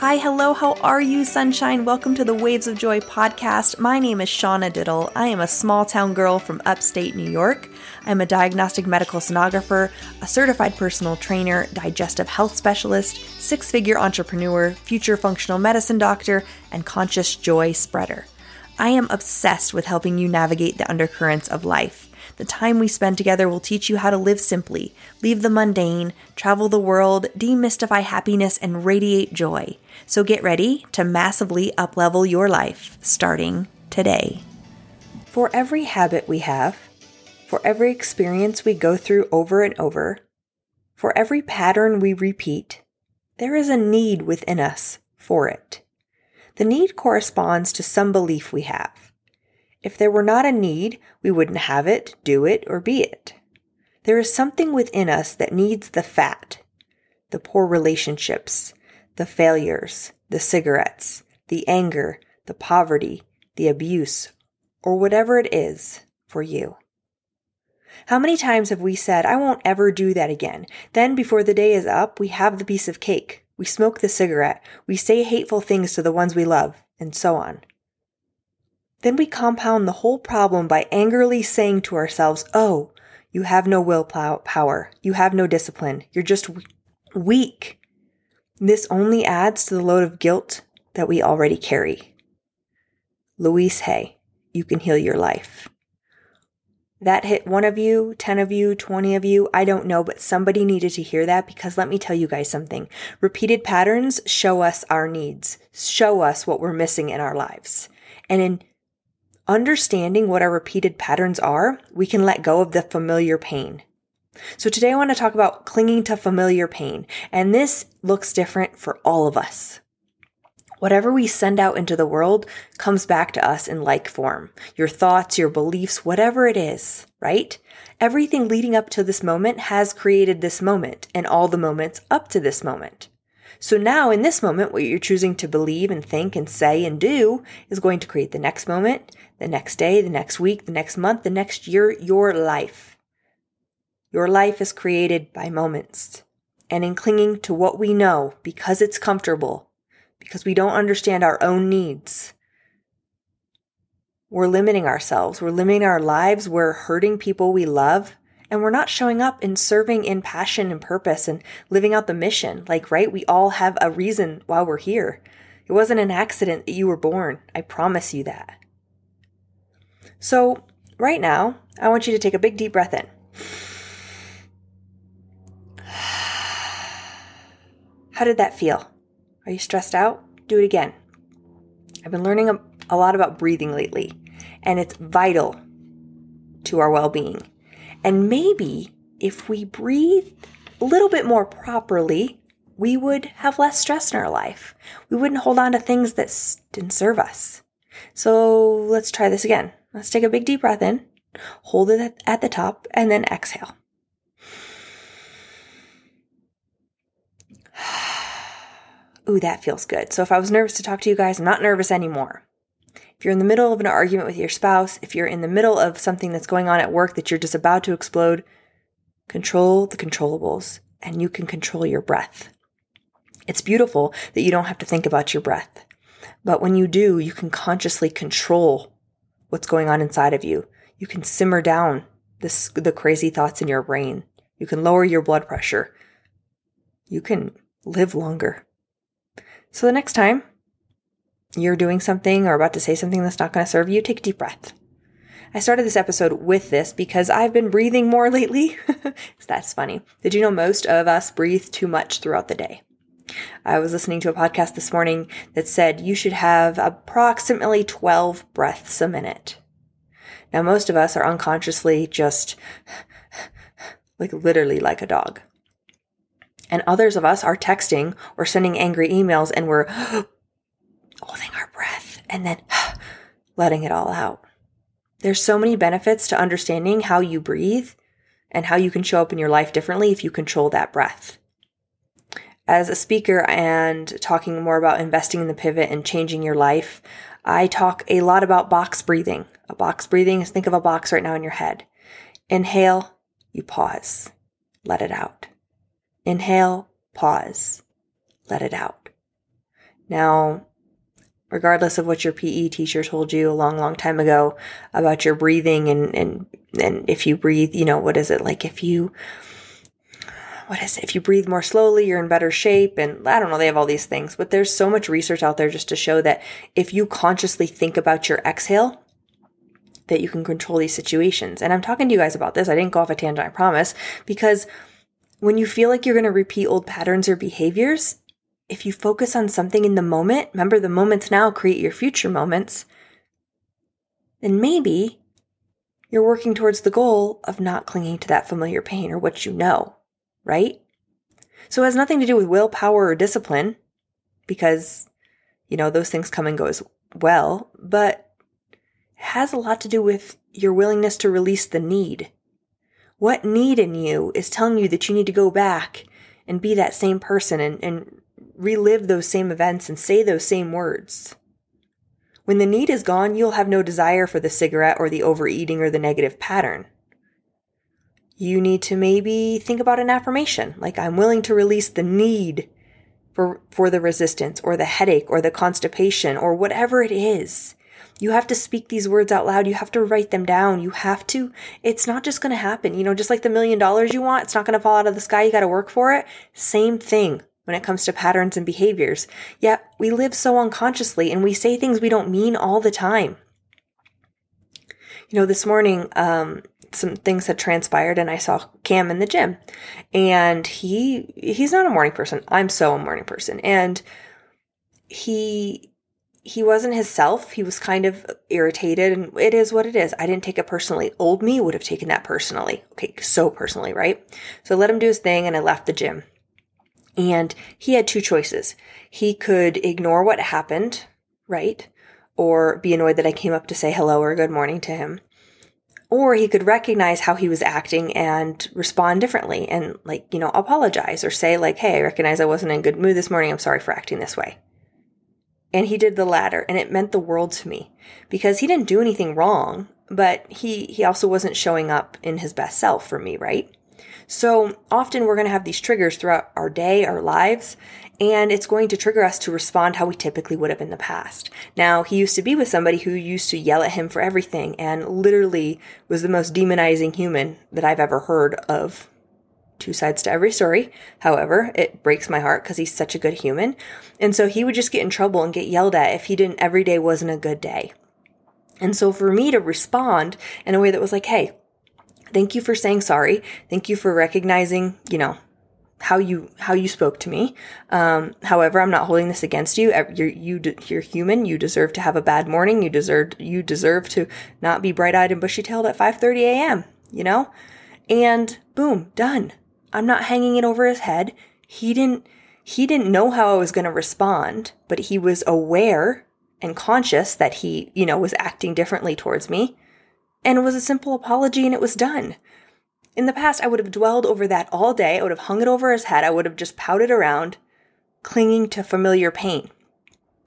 Hi, hello, how are you, sunshine? Welcome to the Waves of Joy podcast. My name is Shauna Diddle. I am a small town girl from upstate New York. I'm a diagnostic medical sonographer, a certified personal trainer, digestive health specialist, six-figure entrepreneur, future functional medicine doctor, and conscious joy spreader. I am obsessed with helping you navigate the undercurrents of life. The time we spend together will teach you how to live simply, leave the mundane, travel the world, demystify happiness, and radiate joy. So get ready to massively uplevel your life starting today. For every habit we have, for every experience we go through over and over, for every pattern we repeat, there is a need within us for it. The need corresponds to some belief we have. If there were not a need, we wouldn't have it, do it, or be it. There is something within us that needs the fat, the poor relationships, the failures, the cigarettes, the anger, the poverty, the abuse, or whatever it is for you. How many times have we said, I won't ever do that again? Then before the day is up, we have the piece of cake, we smoke the cigarette, we say hateful things to the ones we love, and so on. Then we compound the whole problem by angrily saying to ourselves, oh, you have no willpower, you have no discipline, you're just weak. This only adds to the load of guilt that we already carry. Louise Hay, You Can Heal Your Life. That hit one of you, 10 of you, 20 of you, I don't know, but somebody needed to hear that because let me tell you guys something. Repeated patterns show us our needs, show us what we're missing in our lives. And in understanding what our repeated patterns are, we can let go of the familiar pain. So today I want to talk about clinging to familiar pain, and this looks different for all of us. Whatever we send out into the world comes back to us in like form. Your thoughts, your beliefs, whatever it is, right? Everything leading up to this moment has created this moment and all the moments up to this moment. So now in this moment, what you're choosing to believe and think and say and do is going to create the next moment, the next day, the next week, the next month, the next year, your life. Your life is created by moments. And in clinging to what we know, because it's comfortable, because we don't understand our own needs, we're limiting ourselves, we're limiting our lives, we're hurting people we love. And we're not showing up and serving in passion and purpose and living out the mission. Like, right? We all have a reason why we're here. It wasn't an accident that you were born. I promise you that. So right now, I want you to take a big deep breath in. How did that feel? Are you stressed out? Do it again. I've been learning a lot about breathing lately, and it's vital to our well-being. And maybe if we breathe a little bit more properly, we would have less stress in our life. We wouldn't hold on to things that didn't serve us. So let's try this again. Let's take a big deep breath in, hold it at the top, and then exhale. Ooh, that feels good. So if I was nervous to talk to you guys, I'm not nervous anymore. If you're in the middle of an argument with your spouse, if you're in the middle of something that's going on at work that you're just about to explode, control the controllables, and you can control your breath. It's beautiful that you don't have to think about your breath. But when you do, you can consciously control what's going on inside of you. You can simmer down the crazy thoughts in your brain. You can lower your blood pressure. You can live longer. So the next time you're doing something or about to say something that's not going to serve you, take a deep breath. I started this episode with this because I've been breathing more lately. That's funny. Did you know most of us breathe too much throughout the day? I was listening to a podcast this morning that said you should have approximately 12 breaths a minute. Now, most of us are unconsciously just like literally like a dog. And others of us are texting or sending angry emails and we're holding our breath and then letting it all out. There's so many benefits to understanding how you breathe and how you can show up in your life differently if you control that breath. As a speaker and talking more about investing in the pivot and changing your life, I talk a lot about box breathing. A box breathing is think of a box right now in your head. Inhale, you pause, let it out. Inhale, pause, let it out. Now, regardless of what your PE teacher told you a long, long time ago about your breathing and if you breathe, you know, what is it like if you breathe more slowly, you're in better shape. And I don't know, they have all these things, but there's so much research out there just to show that if you consciously think about your exhale, that you can control these situations. And I'm talking to you guys about this. I didn't go off a tangent, I promise, because when you feel like you're going to repeat old patterns or behaviors, if you focus on something in the moment, remember the moments now create your future moments, then maybe you're working towards the goal of not clinging to that familiar pain or what you know, right? So it has nothing to do with willpower or discipline because, you know, those things come and go as well, but it has a lot to do with your willingness to release the need. What need in you is telling you that you need to go back and be that same person and relive those same events and say those same words? When the need is gone, you'll have no desire for the cigarette or the overeating or the negative pattern. You need to maybe think about an affirmation, like I'm willing to release the need for the resistance or the headache or the constipation or whatever it is. You have to speak these words out loud. You have to write them down. You have to, it's not just going to happen. You know, just like the $1 million you want, it's not going to fall out of the sky. You got to work for it. Same thing when it comes to patterns and behaviors. Yet we live so unconsciously and we say things we don't mean all the time. You know, this morning, some things had transpired and I saw Cam in the gym and he's not a morning person. I'm so a morning person. And he wasn't his self. He was kind of irritated and it is what it is. I didn't take it personally. Old me would have taken that personally. Okay. So personally, right? So I let him do his thing and I left the gym. And he had two choices. He could ignore what happened, right? Or be annoyed that I came up to say hello or good morning to him. Or he could recognize how he was acting and respond differently and, like, you know, apologize or say like, hey, I recognize I wasn't in a good mood this morning. I'm sorry for acting this way. And he did the latter, and it meant the world to me because he didn't do anything wrong, but he also wasn't showing up in his best self for me, right? So often we're going to have these triggers throughout our day, our lives, and it's going to trigger us to respond how we typically would have in the past. Now, he used to be with somebody who used to yell at him for everything and literally was the most demonizing human that I've ever heard of. Two sides to every story. However, it breaks my heart because he's such a good human. And so he would just get in trouble and get yelled at if he didn't, every day wasn't a good day. And so for me to respond in a way that was like, hey, thank you for saying sorry. Thank you for recognizing, you know, how you spoke to me. However, I'm not holding this against you. You're human. You deserve to have a bad morning. You deserve to not be bright-eyed and bushy-tailed at 5:30 a.m., you know? And boom, done. I'm not hanging it over his head. He didn't know how I was going to respond, but he was aware and conscious that he, you know, was acting differently towards me. And it was a simple apology and it was done. In the past, I would have dwelled over that all day. I would have hung it over his head. I would have just pouted around, clinging to familiar pain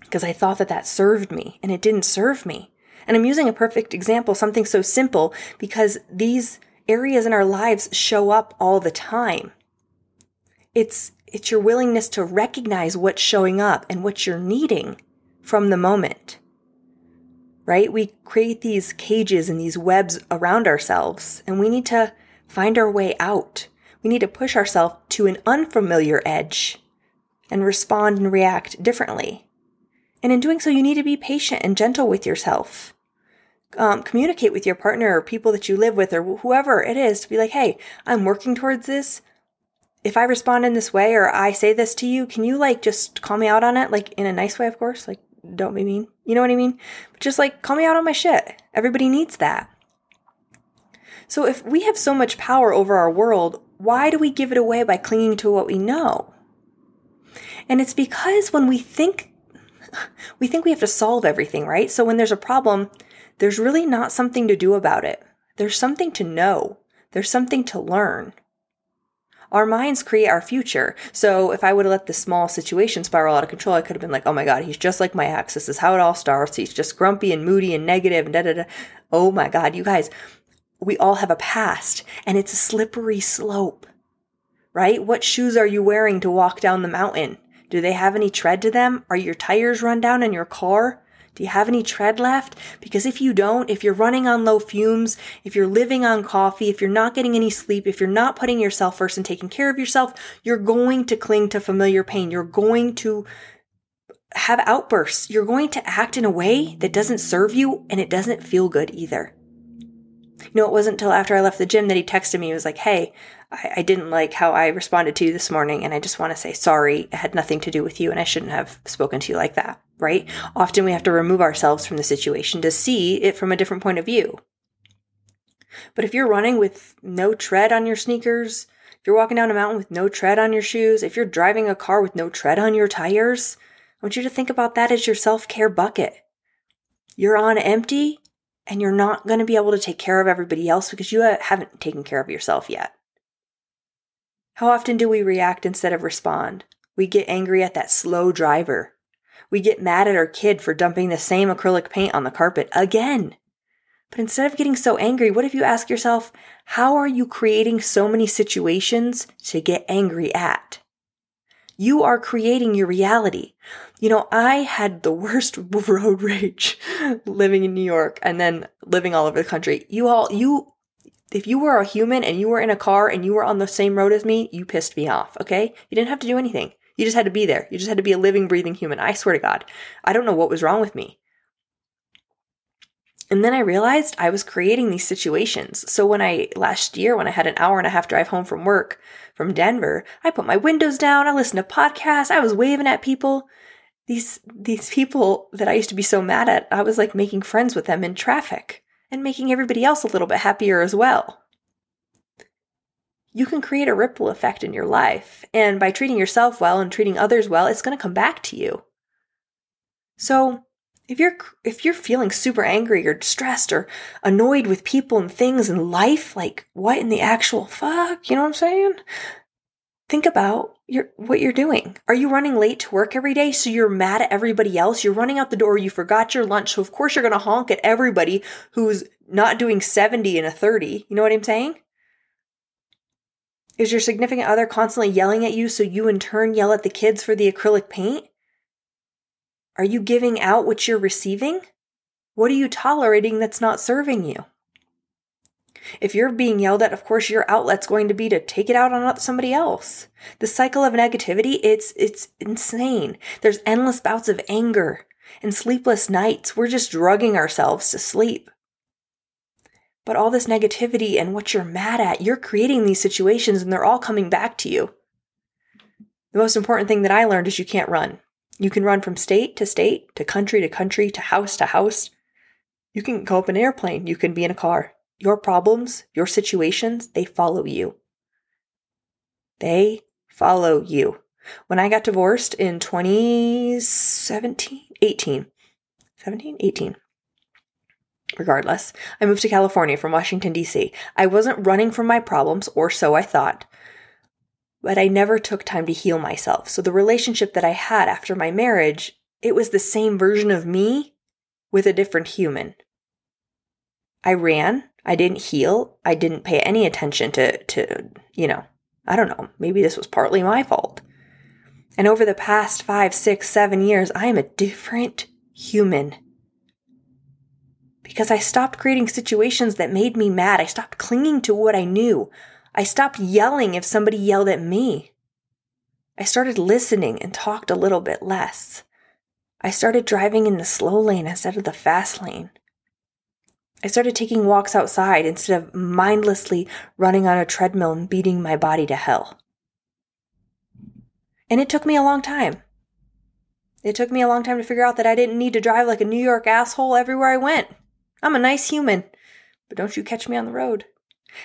because I thought that that served me, and it didn't serve me. And I'm using a perfect example, something so simple, because these areas in our lives show up all the time. It's your willingness to recognize what's showing up and what you're needing from the moment, right? We create these cages and these webs around ourselves, and we need to find our way out. We need to push ourselves to an unfamiliar edge and respond and react differently. And in doing so, you need to be patient and gentle with yourself. Communicate with your partner or people that you live with or whoever it is to be like, hey, I'm working towards this. If I respond in this way or I say this to you, can you, like, just call me out on it? Like, in a nice way, of course. Like, don't be mean. You know what I mean? But just, like, call me out on my shit. Everybody needs that. So if we have so much power over our world, why do we give it away by clinging to what we know? And it's because when we think we have to solve everything, right? So when there's a problem, there's really not something to do about it. There's something to know. There's something to learn. Our minds create our future. So if I would have let this small situation spiral out of control, I could have been like, oh my God, he's just like my ex. This is how it all starts. He's just grumpy and moody and negative and da-da-da. Oh my God, you guys, we all have a past, and it's a slippery slope, right? What shoes are you wearing to walk down the mountain? Do they have any tread to them? Are your tires run down in your car? Do you have any tread left? Because if you don't, if you're running on low fumes, if you're living on coffee, if you're not getting any sleep, if you're not putting yourself first and taking care of yourself, you're going to cling to familiar pain. You're going to have outbursts. You're going to act in a way that doesn't serve you, and it doesn't feel good either. It wasn't until after I left the gym that he texted me. He was like, hey, I didn't like how I responded to you this morning, and I just want to say sorry. It had nothing to do with you, and I shouldn't have spoken to you like that, right? Often we have to remove ourselves from the situation to see it from a different point of view. But if you're running with no tread on your sneakers, if you're walking down a mountain with no tread on your shoes, if you're driving a car with no tread on your tires, I want you to think about that as your self-care bucket. You're on empty, and you're not going to be able to take care of everybody else because you haven't taken care of yourself yet. How often do we react instead of respond? We get angry at that slow driver. We get mad at our kid for dumping the same acrylic paint on the carpet again. But instead of getting so angry, what if you ask yourself, how are you creating so many situations to get angry at? You are creating your reality. I had the worst road rage living in New York and then living all over the country. If you were a human and you were in a car and you were on the same road as me, you pissed me off, okay? You didn't have to do anything. You just had to be there. You just had to be a living, breathing human. I swear to God, I don't know what was wrong with me. And then I realized I was creating these situations. So last year, when I had an hour and a half drive home from work from Denver, I put my windows down. I listened to podcasts. I was waving at people. These people that I used to be so mad at, I was like making friends with them in traffic and making everybody else a little bit happier as well. You can create a ripple effect in your life. And by treating yourself well and treating others well, it's going to come back to you. So If you're feeling super angry or distressed or annoyed with people and things and life, like what in the actual fuck, you know what I'm saying? Think about what you're doing. Are you running late to work every day so you're mad at everybody else? You're running out the door, you forgot your lunch, so of course you're going to honk at everybody who's not doing 70 in a 30. You know what I'm saying? Is your significant other constantly yelling at you so you in turn yell at the kids for the acrylic paint? Are you giving out what you're receiving? What are you tolerating that's not serving you? If you're being yelled at, of course, your outlet's going to be to take it out on somebody else. The cycle of negativity, it's insane. There's endless bouts of anger and sleepless nights. We're just drugging ourselves to sleep. But all this negativity and what you're mad at, you're creating these situations and they're all coming back to you. The most important thing that I learned is you can't run. You can run from state to state, to country to country, to house to house. You can go up an airplane. You can be in a car. Your problems, your situations, they follow you. They follow you. When I got divorced in 2018, regardless, I moved to California from Washington, D.C. I wasn't running from my problems, or so I thought. But I never took time to heal myself. So the relationship that I had after my marriage, it was the same version of me with a different human. I ran. I didn't heal. I didn't pay any attention to I don't know. Maybe this was partly my fault. And over the past 5, 6, 7 years, I am a different human. Because I stopped creating situations that made me mad. I stopped clinging to what I knew. I stopped yelling if somebody yelled at me. I started listening and talked a little bit less. I started driving in the slow lane instead of the fast lane. I started taking walks outside instead of mindlessly running on a treadmill and beating my body to hell. And it took me a long time. It took me a long time to figure out that I didn't need to drive like a New York asshole everywhere I went. I'm a nice human, but don't you catch me on the road.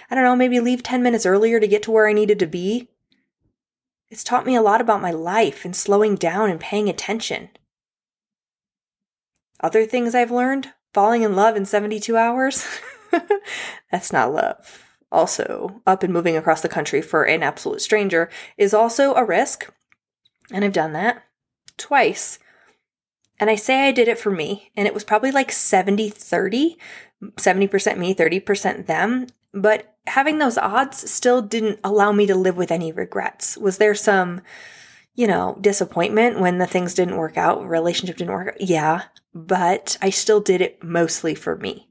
I don't know, maybe leave 10 minutes earlier to get to where I needed to be. It's taught me a lot about my life and slowing down and paying attention. Other things I've learned, falling in love in 72 hours, that's not love. Also, up and moving across the country for an absolute stranger is also a risk. And I've done that twice. And I say I did it for me. And it was probably like 70-30, 70% me, 30% them. But having those odds still didn't allow me to live with any regrets. Was there some, you know, disappointment when the things didn't work out, relationship didn't work out. Yeah, but I still did it mostly for me.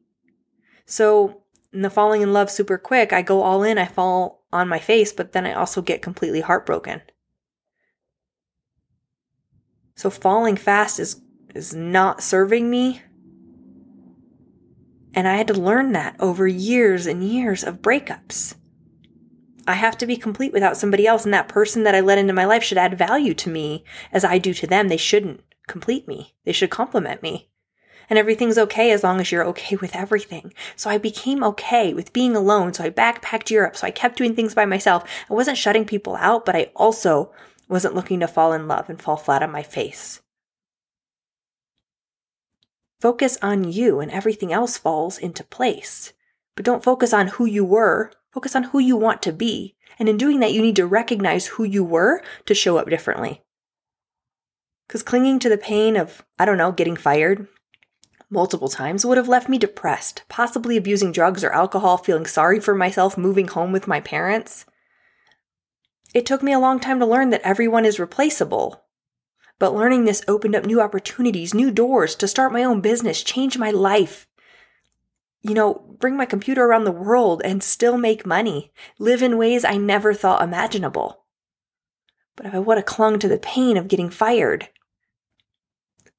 So in the falling in love super quick, I go all in, I fall on my face, but then I also get completely heartbroken. So falling fast is not serving me. And I had to learn that over years and years of breakups. I have to be complete without somebody else, and that person that I let into my life should add value to me as I do to them. They shouldn't complete me. They should compliment me. And everything's okay as long as you're okay with everything. So I became okay with being alone. So I backpacked Europe. So I kept doing things by myself. I wasn't shutting people out, but I also wasn't looking to fall in love and fall flat on my face. Focus on you and everything else falls into place. But don't focus on who you were. Focus on who you want to be. And in doing that, you need to recognize who you were to show up differently. Because clinging to the pain of, getting fired multiple times would have left me depressed, possibly abusing drugs or alcohol, feeling sorry for myself, moving home with my parents. It took me a long time to learn that everyone is replaceable. But learning this opened up new opportunities, new doors to start my own business, change my life, bring my computer around the world and still make money, live in ways I never thought imaginable. But if I would have clung to the pain of getting fired,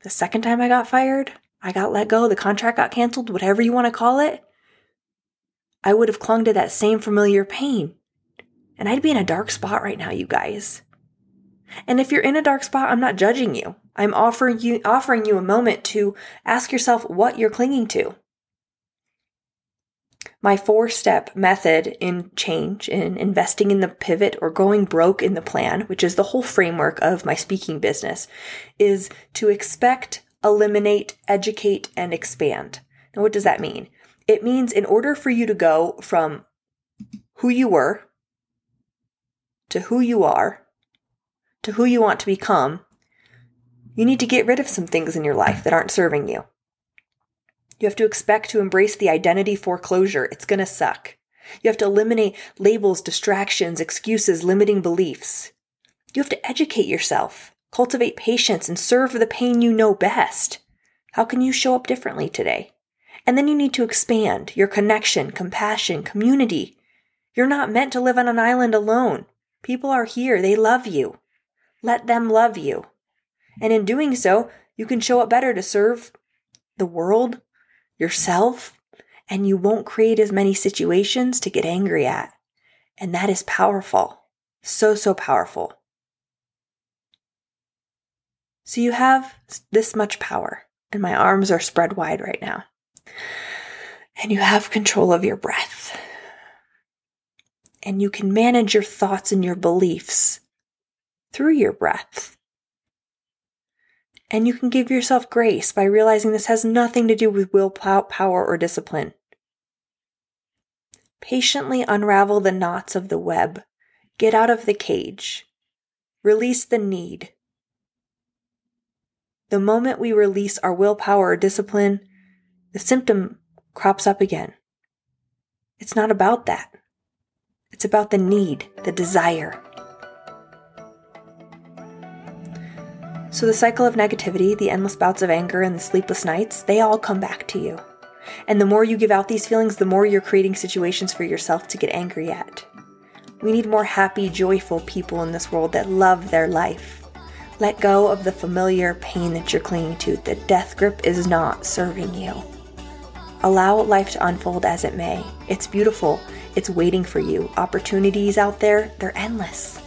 the second time I got fired, I got let go, the contract got canceled, whatever you want to call it, I would have clung to that same familiar pain. And I'd be in a dark spot right now, you guys. And if you're in a dark spot, I'm not judging you. I'm offering you a moment to ask yourself what you're clinging to. My 4-step method in change, in investing in the pivot or going broke in the plan, which is the whole framework of my speaking business, is to expect, eliminate, educate, and expand. Now, what does that mean? It means in order for you to go from who you were to who you are, to who you want to become, you need to get rid of some things in your life that aren't serving you. You have to expect to embrace the identity foreclosure. It's going to suck. You have to eliminate labels, distractions, excuses, limiting beliefs. You have to educate yourself, cultivate patience, and serve the pain you know best. How can you show up differently today? And then you need to expand your connection, compassion, community. You're not meant to live on an island alone. People are here. They love you. Let them love you. And in doing so, you can show up better to serve the world, yourself, and you won't create as many situations to get angry at. And that is powerful. So, so powerful. So you have this much power, and my arms are spread wide right now. And you have control of your breath. And you can manage your thoughts and your beliefs through your breath. And you can give yourself grace by realizing this has nothing to do with willpower or discipline. Patiently unravel the knots of the web. Get out of the cage. Release the need. The moment we release our willpower or discipline, the symptom crops up again. It's not about that. It's about the need, the desire. So the cycle of negativity, the endless bouts of anger, and the sleepless nights, they all come back to you. And the more you give out these feelings, the more you're creating situations for yourself to get angry at. We need more happy, joyful people in this world that love their life. Let go of the familiar pain that you're clinging to. The death grip is not serving you. Allow life to unfold as it may. It's beautiful. It's waiting for you. Opportunities out there, they're endless.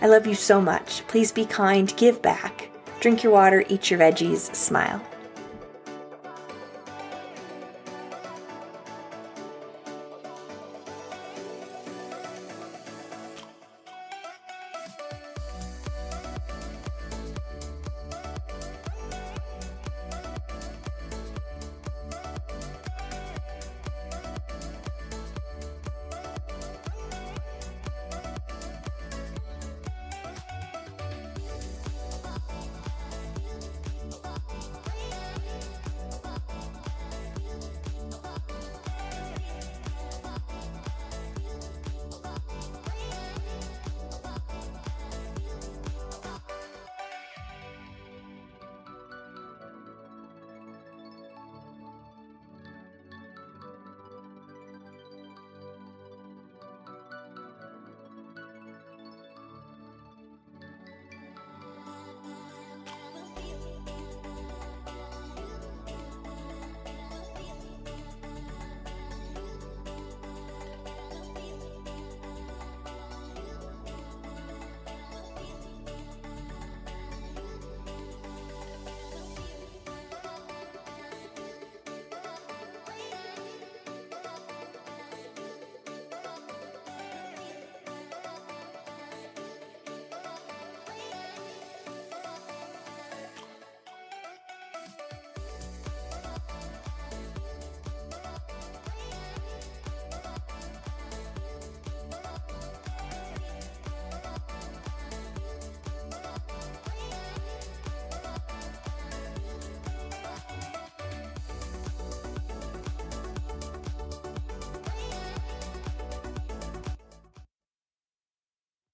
I love you so much. Please be kind, give back, drink your water, eat your veggies, smile.